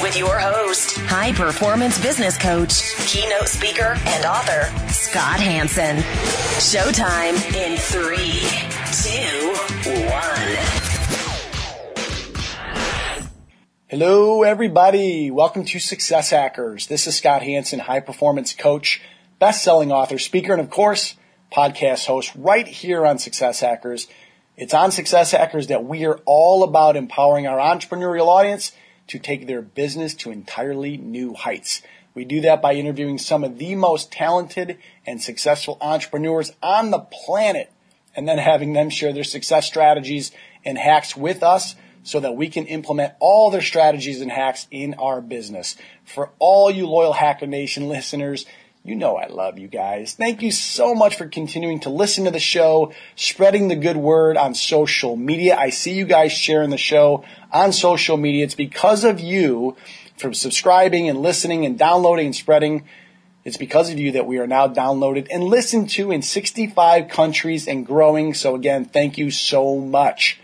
with your host, high-performance business coach, keynote speaker, and author, Scott Hansen. Showtime in 3, 2, 1. Hello, everybody. Welcome to Success Hackers. This is Scott Hansen, high-performance coach, best-selling author, speaker, and, of course, podcast host right here on Success Hackers. It's on Success Hackers that we are all about empowering our entrepreneurial audience to take their business to entirely new heights. We do that by interviewing some of the most talented and successful entrepreneurs on the planet and then having them share their success strategies and hacks with us so that we can implement all their strategies and hacks in our business. For all you loyal Hacker Nation listeners, you know I love you guys. Thank you so much for continuing to listen to the show, spreading the good word on social media. I see you guys sharing the show on social media. It's because of you, from subscribing and listening and downloading and spreading. It's because of you that we are now downloaded and listened to in 65 countries and growing. So again, thank you so much.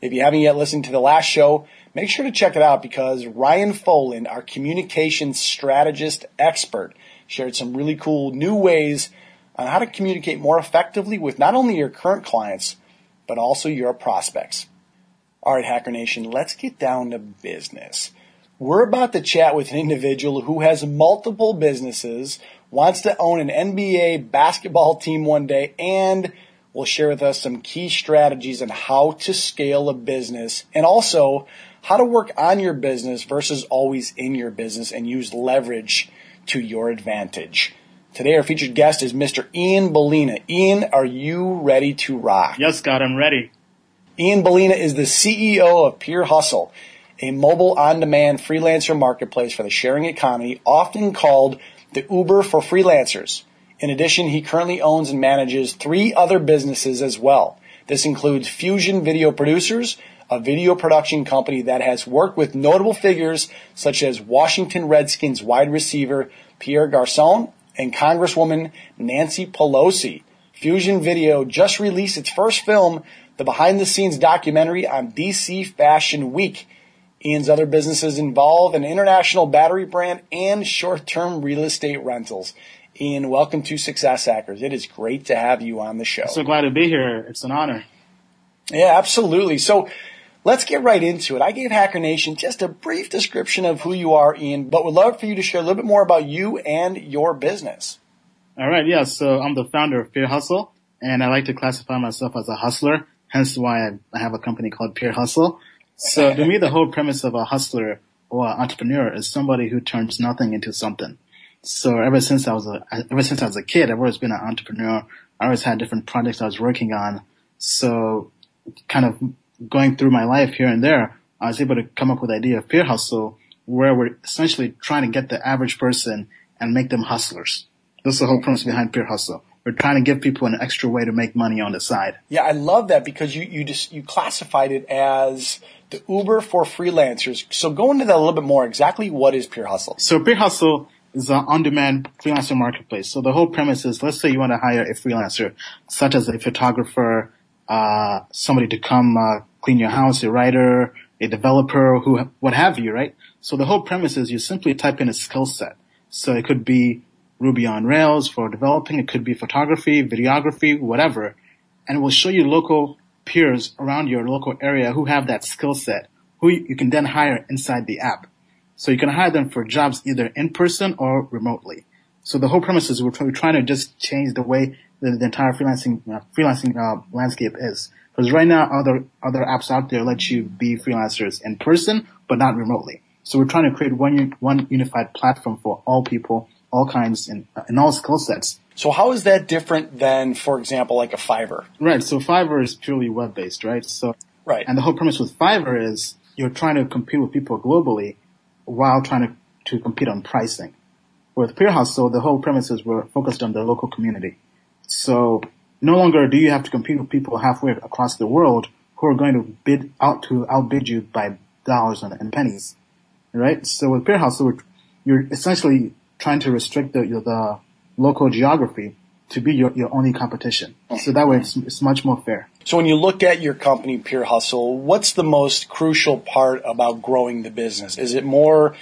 If you haven't yet listened to the last show, make sure to check it out because Ryan Foland, our communications strategist expert, shared some really cool new ways on how to communicate more effectively with not only your current clients, but also your prospects. All right, Hacker Nation, let's get down to business. We're about to chat with an individual who has multiple businesses, wants to own an NBA basketball team one day, and will share with us some key strategies on how to scale a business and also how to work on your business versus always in your business and use leverage to your advantage. Today, our featured guest is Mr. Ian Bellina. Ian, are you ready to rock? Yes, Scott, I'm ready. Ian Bellina is the CEO of Peer Hustle, a mobile on-demand freelancer marketplace for the sharing economy, often called the Uber for freelancers. In addition, he currently owns and manages 3 other businesses as well. This includes Fusion Video Producers, a video production company that has worked with notable figures such as Washington Redskins wide receiver Pierre Garçon and Congresswoman Nancy Pelosi. Fusion Video just released its first film, the behind-the-scenes documentary on D.C. Fashion Week. Ian's other businesses involve an international battery brand and short-term real estate rentals. Ian, welcome to Success Hackers. It is great to have you on the show. So glad to be here. It's an honor. Yeah, absolutely. So let's get right into it. I gave Hacker Nation just a brief description of who you are, Ian, but would love for you to share a little bit more about you and your business. All right, yeah. So I'm the founder of Peer Hustle, and I like to classify myself as a hustler, hence why I have a company called Peer Hustle. So to me, the whole premise of a hustler or an entrepreneur is somebody who turns nothing into something. So ever since I was a kid, I've always been an entrepreneur. I always had different projects I was working on. So kind of going through my life here and there, I was able to come up with the idea of Peer Hustle, where we're essentially trying to get the average person and make them hustlers. That's the whole premise behind Peer Hustle. We're trying to give people an extra way to make money on the side. Yeah, I love that because you classified it as the Uber for freelancers. So go into that a little bit more. Exactly what is Peer Hustle? So Peer Hustle is an on-demand freelancer marketplace. So the whole premise is, let's say you want to hire a freelancer, such as a photographer, somebody to come clean your house, a writer, a developer, what have you, right? So the whole premise is you simply type in a skill set. So it could be Ruby on Rails for developing. It could be photography, videography, whatever. And it will show you local peers around your local area who have that skill set, who you can then hire inside the app. So you can hire them for jobs either in person or remotely. So the whole premise is we're trying to just change the way the entire freelancing landscape is. Because right now, other apps out there let you be freelancers in person, but not remotely. So we're trying to create one unified platform for all people, all kinds, and all skill sets. So how is that different than, for example, like a Fiverr? Right. So Fiverr is purely web-based, right? So right. And the whole premise with Fiverr is you're trying to compete with people globally while trying to compete on pricing. With Peer Hustle, the whole premise is we're focused on the local community. So no longer do you have to compete with people halfway across the world who are going to outbid you by dollars and pennies, right? So with Peer Hustle, you're essentially trying to restrict the local geography to be your only competition. So that way it's much more fair. So when you look at your company, Peer Hustle, what's the most crucial part about growing the business? Is it more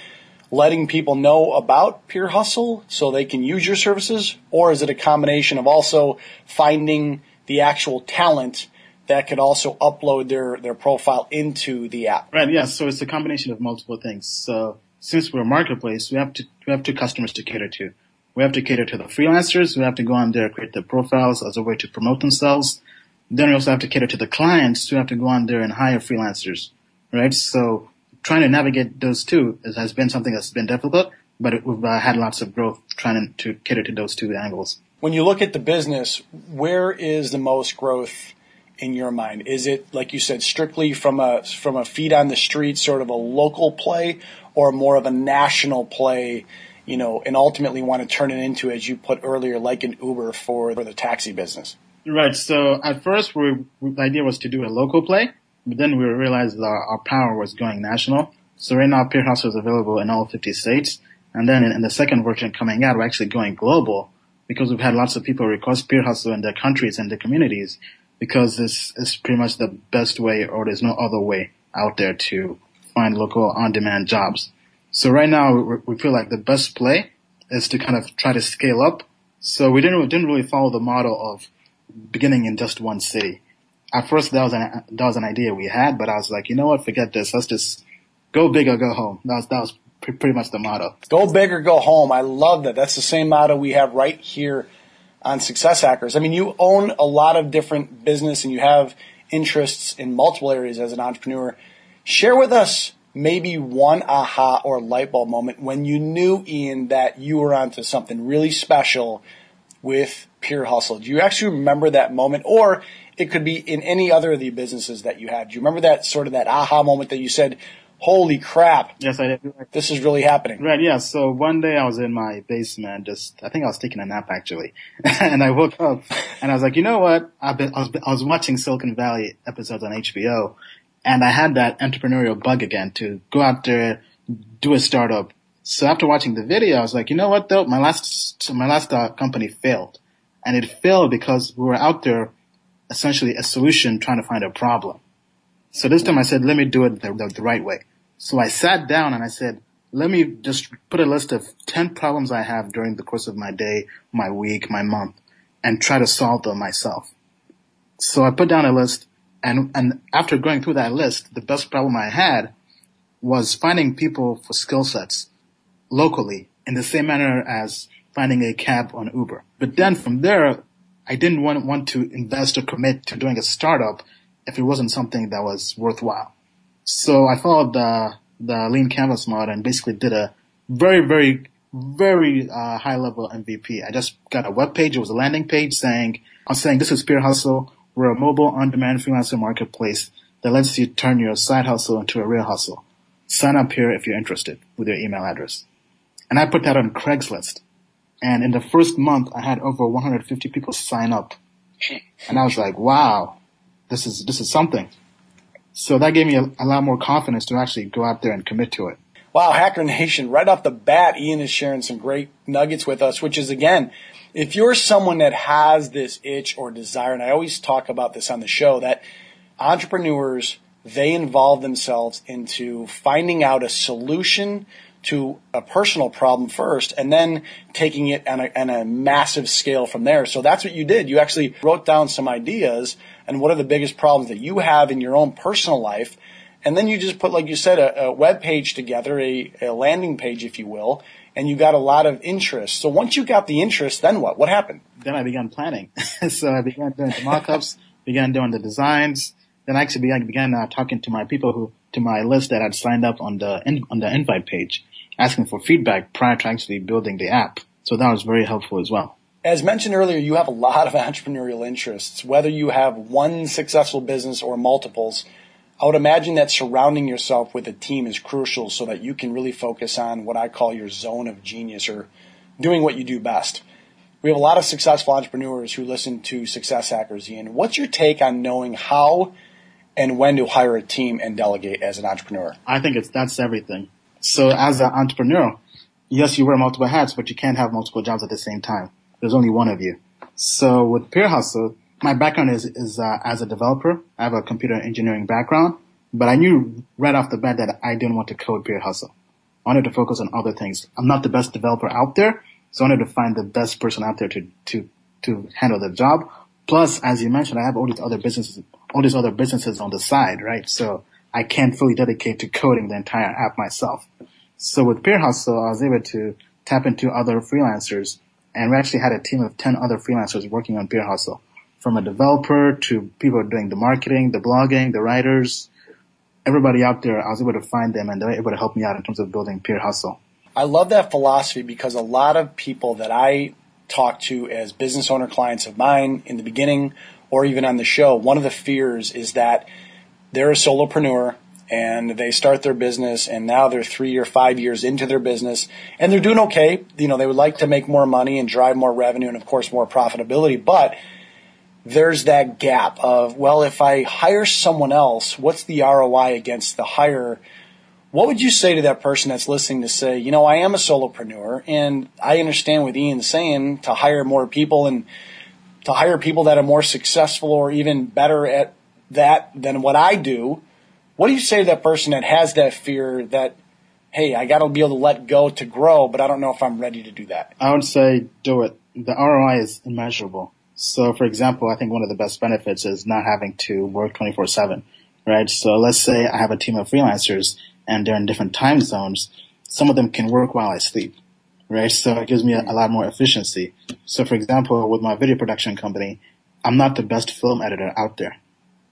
letting people know about Peer Hustle so they can use your services, or is it a combination of also finding the actual talent that could also upload their profile into the app? Right, yeah, so it's a combination of multiple things. So since we're a marketplace, we have two customers to cater to. We have to cater to the freelancers who have to go on there, create their profiles as a way to promote themselves. Then we also have to cater to the clients who have to go on there and hire freelancers, right? So trying to navigate those two has been something that's been difficult, but we've had lots of growth trying to cater to those two angles. When you look at the business, where is the most growth in your mind? Is it, like you said, strictly from a feet on the street sort of a local play, or more of a national play? You know, and ultimately want to turn it into, as you put earlier, like an Uber for the taxi business. Right. So at first, the idea was to do a local play, but then we realized our power was going national. So right now, Peer Hustle is available in all 50 states. And then in the second version coming out, we're actually going global, because we've had lots of people request Peer Hustle in their countries and their communities, because this is pretty much the best way, or there's no other way out there to find local on-demand jobs. So right now, we feel like the best play is to kind of try to scale up. So we didn't really follow the model of beginning in just one city. At first, that was an idea we had, but I was like, you know what, forget this. Let's just go big or go home. That was pretty much the motto. Go big or go home. I love that. That's the same motto we have right here on Success Hackers. I mean, you own a lot of different business and you have interests in multiple areas as an entrepreneur. Share with us maybe one aha or light bulb moment when you knew, Ian, that you were onto something really special with Peer Hustle. Do you actually remember that moment? Or it could be in any other of the businesses that you had. Do you remember that sort of that aha moment that you said, holy crap, yes, I did. This is really happening? Right, yeah. So one day I was in my basement, I think I was taking a nap actually, and I woke up and I was like, you know what? I was watching Silicon Valley episodes on HBO, and I had that entrepreneurial bug again to go out there, do a startup. So after watching the video, I was like, you know what though? My last company failed. And it failed because we were out there essentially a solution trying to find a problem. So this time I said, let me do it the right way. So I sat down and I said, let me just put a list of 10 problems I have during the course of my day, my week, my month, and try to solve them myself. So I put down a list. And after going through that list, the best problem I had was finding people for skill sets locally in the same manner as finding a cab on Uber. But then from there, I didn't want to invest or commit to doing a startup if it wasn't something that was worthwhile. So I followed the lean canvas model and basically did a very, very, very high level MVP. I just got a web page. It was a landing page saying this is Peer Hustle. We're a mobile on-demand freelancer marketplace that lets you turn your side hustle into a real hustle. Sign up here if you're interested with your email address. And I put that on Craigslist. And in the first month, I had over 150 people sign up. And I was like, wow, this is something. So that gave me a lot more confidence to actually go out there and commit to it. Wow, Hacker Nation, right off the bat, Ian is sharing some great nuggets with us, which is, again, if you're someone that has this itch or desire, and I always talk about this on the show, that entrepreneurs, they involve themselves into finding out a solution to a personal problem first and then taking it on a massive scale from there. So that's what you did. You actually wrote down some ideas and what are the biggest problems that you have in your own personal life. And then you just put, like you said, a web page together, a landing page, if you will, and you got a lot of interest. So once you got the interest, then what? What happened? Then I began planning. So I began doing the mock-ups, began doing the designs. Then I actually began talking to my people to my list that I'd signed up on the invite page, asking for feedback prior to actually building the app. So that was very helpful as well. As mentioned earlier, you have a lot of entrepreneurial interests, whether you have one successful business or multiples. I would imagine that surrounding yourself with a team is crucial so that you can really focus on what I call your zone of genius, or doing what you do best. We have a lot of successful entrepreneurs who listen to Success Hackers. Ian, what's your take on knowing how and when to hire a team and delegate as an entrepreneur? I think that's everything. So as an entrepreneur, yes, you wear multiple hats, but you can't have multiple jobs at the same time. There's only one of you. So with Peer Hustle, my background is as a developer. I have a computer engineering background, but I knew right off the bat that I didn't want to code Peer Hustle. I wanted to focus on other things. I'm not the best developer out there, so I wanted to find the best person out there to handle the job. Plus, as you mentioned, I have all these other businesses on the side, right? So I can't fully dedicate to coding the entire app myself. So with Peer Hustle, I was able to tap into other freelancers, and we actually had a team of 10 other freelancers working on Peer Hustle, from a developer to people doing the marketing, the blogging, the writers, everybody out there. I was able to find them, and they were able to help me out in terms of building Peer Hustle. I love that philosophy, because a lot of people that I talk to as business owner clients of mine in the beginning or even on the show, one of the fears is that they're a solopreneur and they start their business, and now they're 3 or 5 years into their business and they're doing okay. You know, they would like to make more money and drive more revenue and, of course, more profitability. But there's that gap of, well, if I hire someone else, what's the ROI against the hire? What would you say to that person that's listening to say, you know, I am a solopreneur and I understand what Ian's saying to hire more people and to hire people that are more successful or even better at that than what I do. What do you say to that person that has that fear that, hey, I got to be able to let go to grow, but I don't know if I'm ready to do that? I would say do it. The ROI is immeasurable. So, for example, I think one of the best benefits is not having to work 24/7, right? So let's say I have a team of freelancers and they're in different time zones. Some of them can work while I sleep, right? So it gives me a lot more efficiency. So, for example, with my video production company, I'm not the best film editor out there.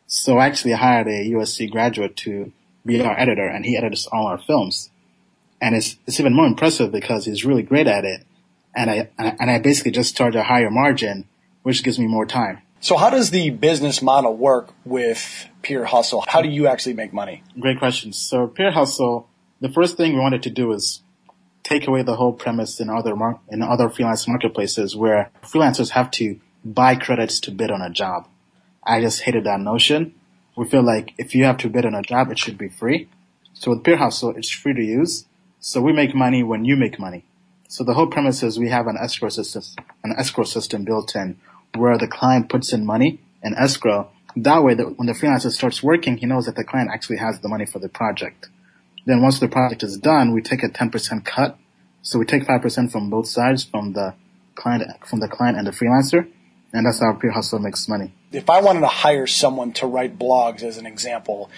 So I actually hired a USC graduate to be our editor, and he edits all our films. And it's even more impressive because he's really great at it. And I basically just charge a higher margin, which gives me more time. So how does the business model work with Peer Hustle? How do you actually make money? Great question. So Peer Hustle, the first thing we wanted to do is take away the whole premise in other freelance marketplaces where freelancers have to buy credits to bid on a job. I just hated that notion. We feel like if you have to bid on a job, it should be free. So with Peer Hustle, it's free to use. So we make money when you make money. So the whole premise is we have an escrow system built in where the client puts in money in escrow. That way, when the freelancer starts working, he knows that the client actually has the money for the project. Then once the project is done, we take a 10% cut. So we take 5% from both sides, from the client and the freelancer. And that's how Peer Hustle makes money. If I wanted to hire someone to write blogs, as an example,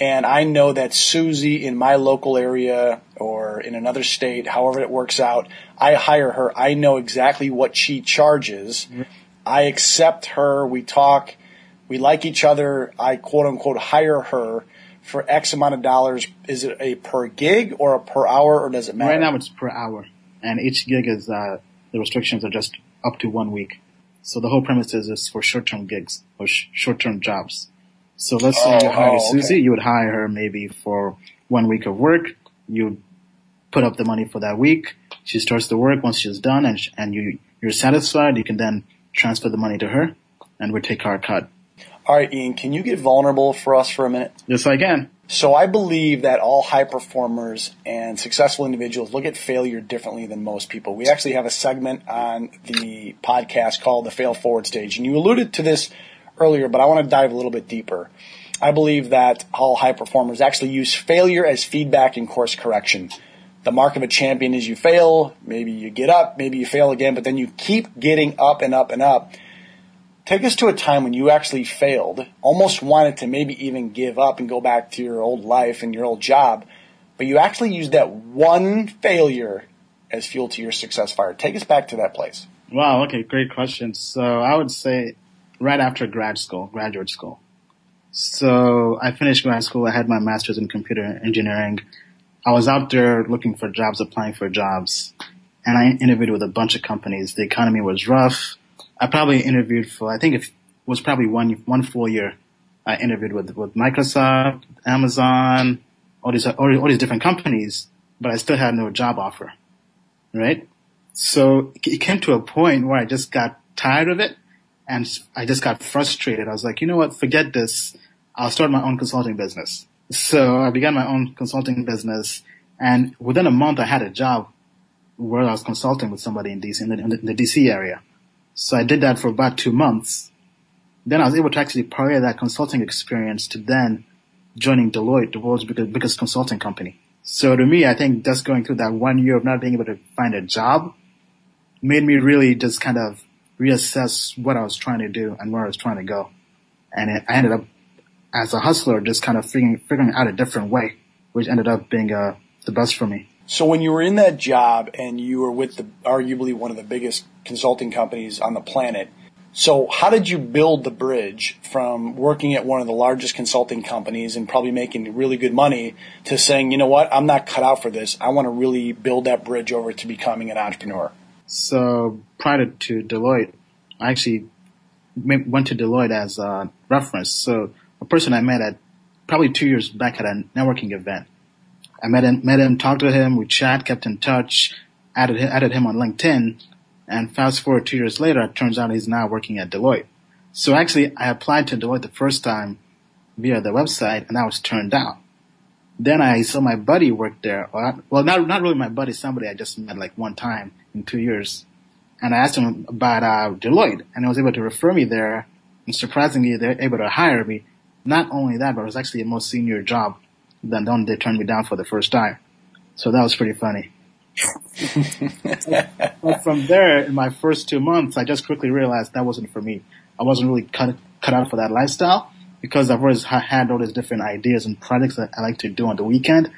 and I know that Susie in my local area or in another state, however it works out, I hire her. I know exactly what she charges. Mm-hmm. I accept her. We talk. We like each other. I, quote, unquote, hire her for X amount of dollars. Is it a per gig or a per hour, or does it matter? Right now it's per hour. And each gig is the restrictions are just up to 1 week. So the whole premise is for short-term gigs or short-term jobs. So let's say you hire Susie. Okay. You would hire her maybe for 1 week of work. You put up the money for that week. She starts the work. Once she's done and you're satisfied, you can then transfer the money to her, and we take our cut. All right, Ian, can you get vulnerable for us for a minute? Yes, I can. So I believe that all high performers and successful individuals look at failure differently than most people. We actually have a segment on the podcast called The Fail Forward Stage, and you alluded to this earlier, but I want to dive a little bit deeper. I believe that all high performers actually use failure as feedback and course correction. The mark of a champion is you fail, maybe you get up, maybe you fail again, but then you keep getting up and up and up. Take us to a time when you actually failed, almost wanted to maybe even give up and go back to your old life and your old job, but you actually used that one failure as fuel to your success fire. Take us back to that place. Wow, okay, great question. So I would say right after graduate school. So I finished grad school. I had my master's in computer engineering. I was out there looking for jobs, applying for jobs, and I interviewed with a bunch of companies. The economy was rough. I probably interviewed for, I think it was probably one full year. I interviewed with Microsoft, Amazon, all these different companies, but I still had no job offer, right? So it came to a point where I just got tired of it and I just got frustrated. I was like, you know what, forget this. I'll start my own consulting business. So I began my own consulting business, and within a month I had a job where I was consulting with somebody in D.C., in the D.C. area. So I did that for about 2 months. Then I was able to actually parlay that consulting experience to then joining Deloitte, the world's biggest consulting company. So to me, I think just going through that 1 year of not being able to find a job made me really just kind of reassess what I was trying to do and where I was trying to go. And I ended up, as a hustler, just kind of figuring out a different way, which ended up being the best for me. So when you were in that job and you were with arguably one of the biggest consulting companies on the planet, so how did you build the bridge from working at one of the largest consulting companies and probably making really good money to saying, you know what, I'm not cut out for this. I want to really build that bridge over to becoming an entrepreneur? So prior to Deloitte, I actually went to Deloitte as a reference. So a person I met at probably 2 years back at a networking event. I met him, talked to him, we chat, kept in touch, added him on LinkedIn, and fast forward 2 years later, it turns out he's now working at Deloitte. So actually, I applied to Deloitte the first time via the website, and I was turned down. Then I saw my buddy work there. Well, not really my buddy, somebody I just met like one time in 2 years. And I asked him about Deloitte, and he was able to refer me there. And surprisingly, they're able to hire me. Not only that, but it was actually a more senior job than the one they turned me down for the first time. So that was pretty funny. But from there, in my first 2 months, I just quickly realized that wasn't for me. I wasn't really cut out for that lifestyle because I've always had all these different ideas and projects that I like to do on the weekend.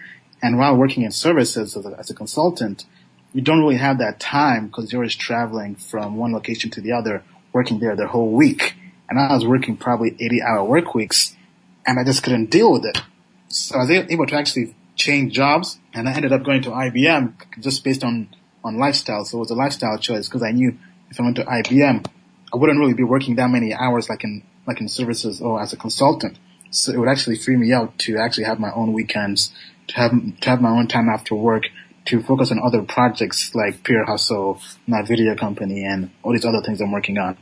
And while working in services as a consultant, you don't really have that time because you're always traveling from one location to the other, working there the whole week. And I was working probably 80-hour work weeks, and I just couldn't deal with it. So I was able to actually change jobs, and I ended up going to IBM just based on lifestyle. So it was a lifestyle choice because I knew if I went to IBM, I wouldn't really be working that many hours like in services or as a consultant. So it would actually free me out to actually have my own weekends, to have my own time after work, to focus on other projects like Peer Hustle, my video company, and all these other things I'm working on.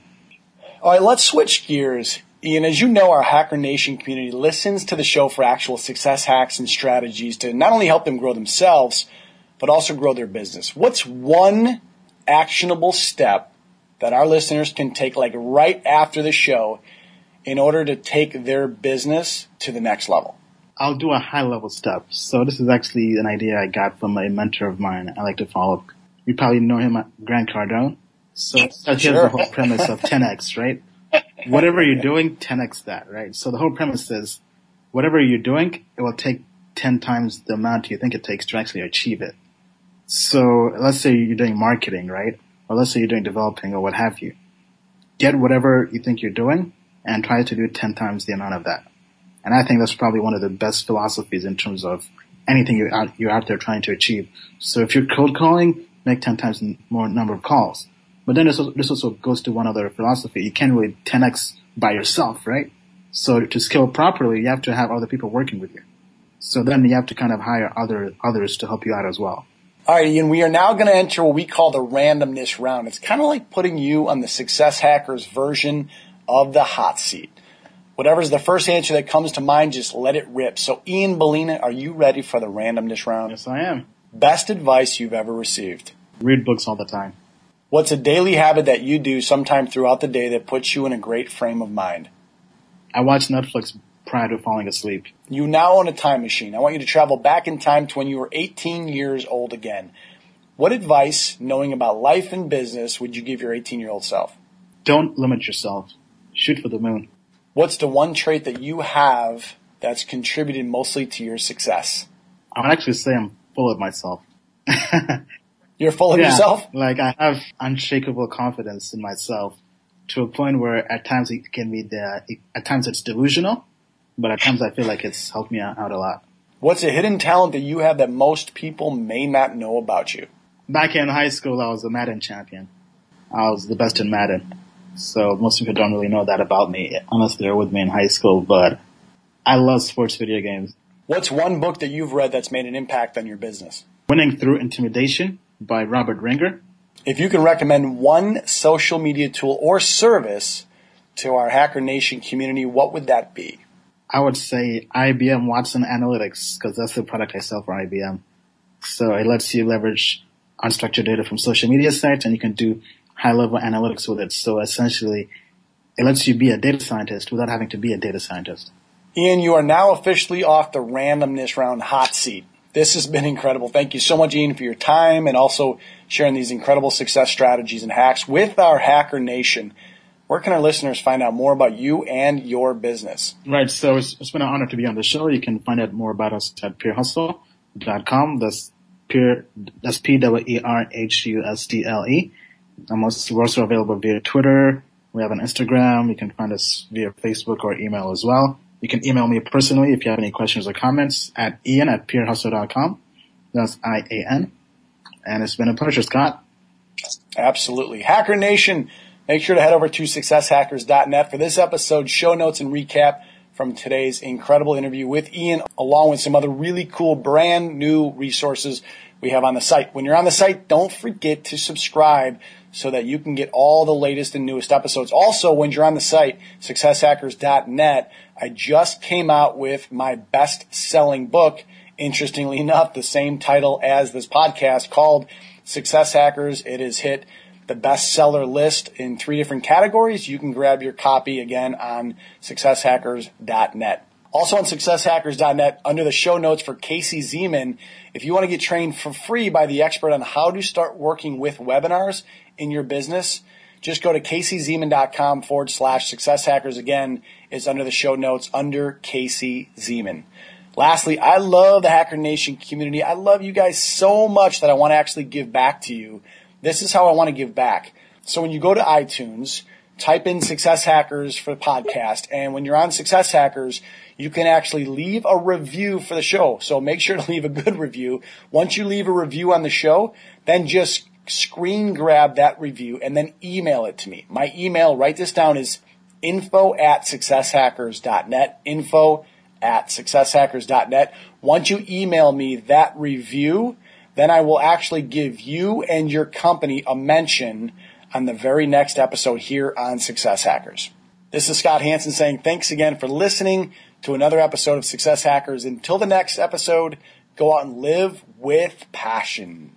All right, let's switch gears. Ian, as you know, our Hacker Nation community listens to the show for actual success hacks and strategies to not only help them grow themselves, but also grow their business. What's one actionable step that our listeners can take like right after the show in order to take their business to the next level? I'll do a high-level step. So this is actually an idea I got from a mentor of mine I like to follow. You probably know him, Grant Cardone. So here's the whole premise of 10X, right? Whatever you're doing, 10X that, right? So the whole premise is whatever you're doing, it will take 10 times the amount you think it takes to actually achieve it. So let's say you're doing marketing, right? Or let's say you're doing developing or what have you. Get whatever you think you're doing and try to do 10 times the amount of that. And I think that's probably one of the best philosophies in terms of anything you're out there trying to achieve. So if you're cold calling, make 10 times more number of calls. But then this also goes to one other philosophy. You can't really 10X by yourself, right? So to scale properly, you have to have other people working with you. So then you have to kind of hire others to help you out as well. All right, Ian, we are now going to enter what we call the randomness round. It's kind of like putting you on the Success Hackers version of the hot seat. Whatever's the first answer that comes to mind, just let it rip. So Ian Bellina, are you ready for the randomness round? Yes, I am. Best advice you've ever received? Read books all the time. What's a daily habit that you do sometime throughout the day that puts you in a great frame of mind? I watch Netflix prior to falling asleep. You now own a time machine. I want you to travel back in time to when you were 18 years old again. What advice, knowing about life and business, would you give your 18-year-old self? Don't limit yourself. Shoot for the moon. What's the one trait that you have that's contributed mostly to your success? I would actually say I'm full of myself. You're full of yourself? Like I have unshakable confidence in myself to a point where at times it can be at times it's delusional, but at times I feel like it's helped me out a lot. What's a hidden talent that you have that most people may not know about you? Back in high school, I was a Madden champion. I was the best in Madden. So most people don't really know that about me unless they're with me in high school, but I love sports video games. What's one book that you've read that's made an impact on your business? Winning Through Intimidation by Robert Ringer. If you can recommend one social media tool or service to our Hacker Nation community, what would that be? I would say IBM Watson Analytics, because that's the product I sell for IBM. So it lets you leverage unstructured data from social media sites, and you can do high-level analytics with it. So essentially, it lets you be a data scientist without having to be a data scientist. Ian, you are now officially off the randomness round hot seat. This has been incredible. Thank you so much, Ian, for your time and also sharing these incredible success strategies and hacks with our Hacker Nation. Where can our listeners find out more about you and your business? Right. So it's been an honor to be on the show. You can find out more about us at peerhustle.com. That's P-E-E-R-H-U-S-T-L-E. We're also available via Twitter. We have an Instagram. You can find us via Facebook or email as well. You can email me personally if you have any questions or comments at ian@peerhustle.com. That's I-A-N. And it's been a pleasure, Scott. Absolutely. Hacker Nation. Make sure to head over to successhackers.net for this episode's show notes and recap from today's incredible interview with Ian, along with some other really cool brand new resources we have on the site. When you're on the site, don't forget to subscribe so that you can get all the latest and newest episodes. Also, when you're on the site, successhackers.net, I just came out with my best-selling book, interestingly enough, the same title as this podcast, called Success Hackers. It has hit the bestseller list in 3 different categories. You can grab your copy again on successhackers.net. Also on successhackers.net, under the show notes for Casey Zeman, if you want to get trained for free by the expert on how to start working with webinars in your business, just go to caseyzeman.com/successhackers. Again, it's under the show notes under Casey Zeman. Lastly, I love the Hacker Nation community. I love you guys so much that I want to actually give back to you. This is how I want to give back. So when you go to iTunes, type in Success Hackers for the podcast. And when you're on Success Hackers, you can actually leave a review for the show. So make sure to leave a good review. Once you leave a review on the show, then just screen grab that review and then email it to me. My email, write this down, is info@successhackers.net, info@successhackers.net. Once you email me that review, then I will actually give you and your company a mention on the very next episode here on Success Hackers. This is Scott Hansen saying thanks again for listening to another episode of Success Hackers. Until the next episode, go out and live with passion.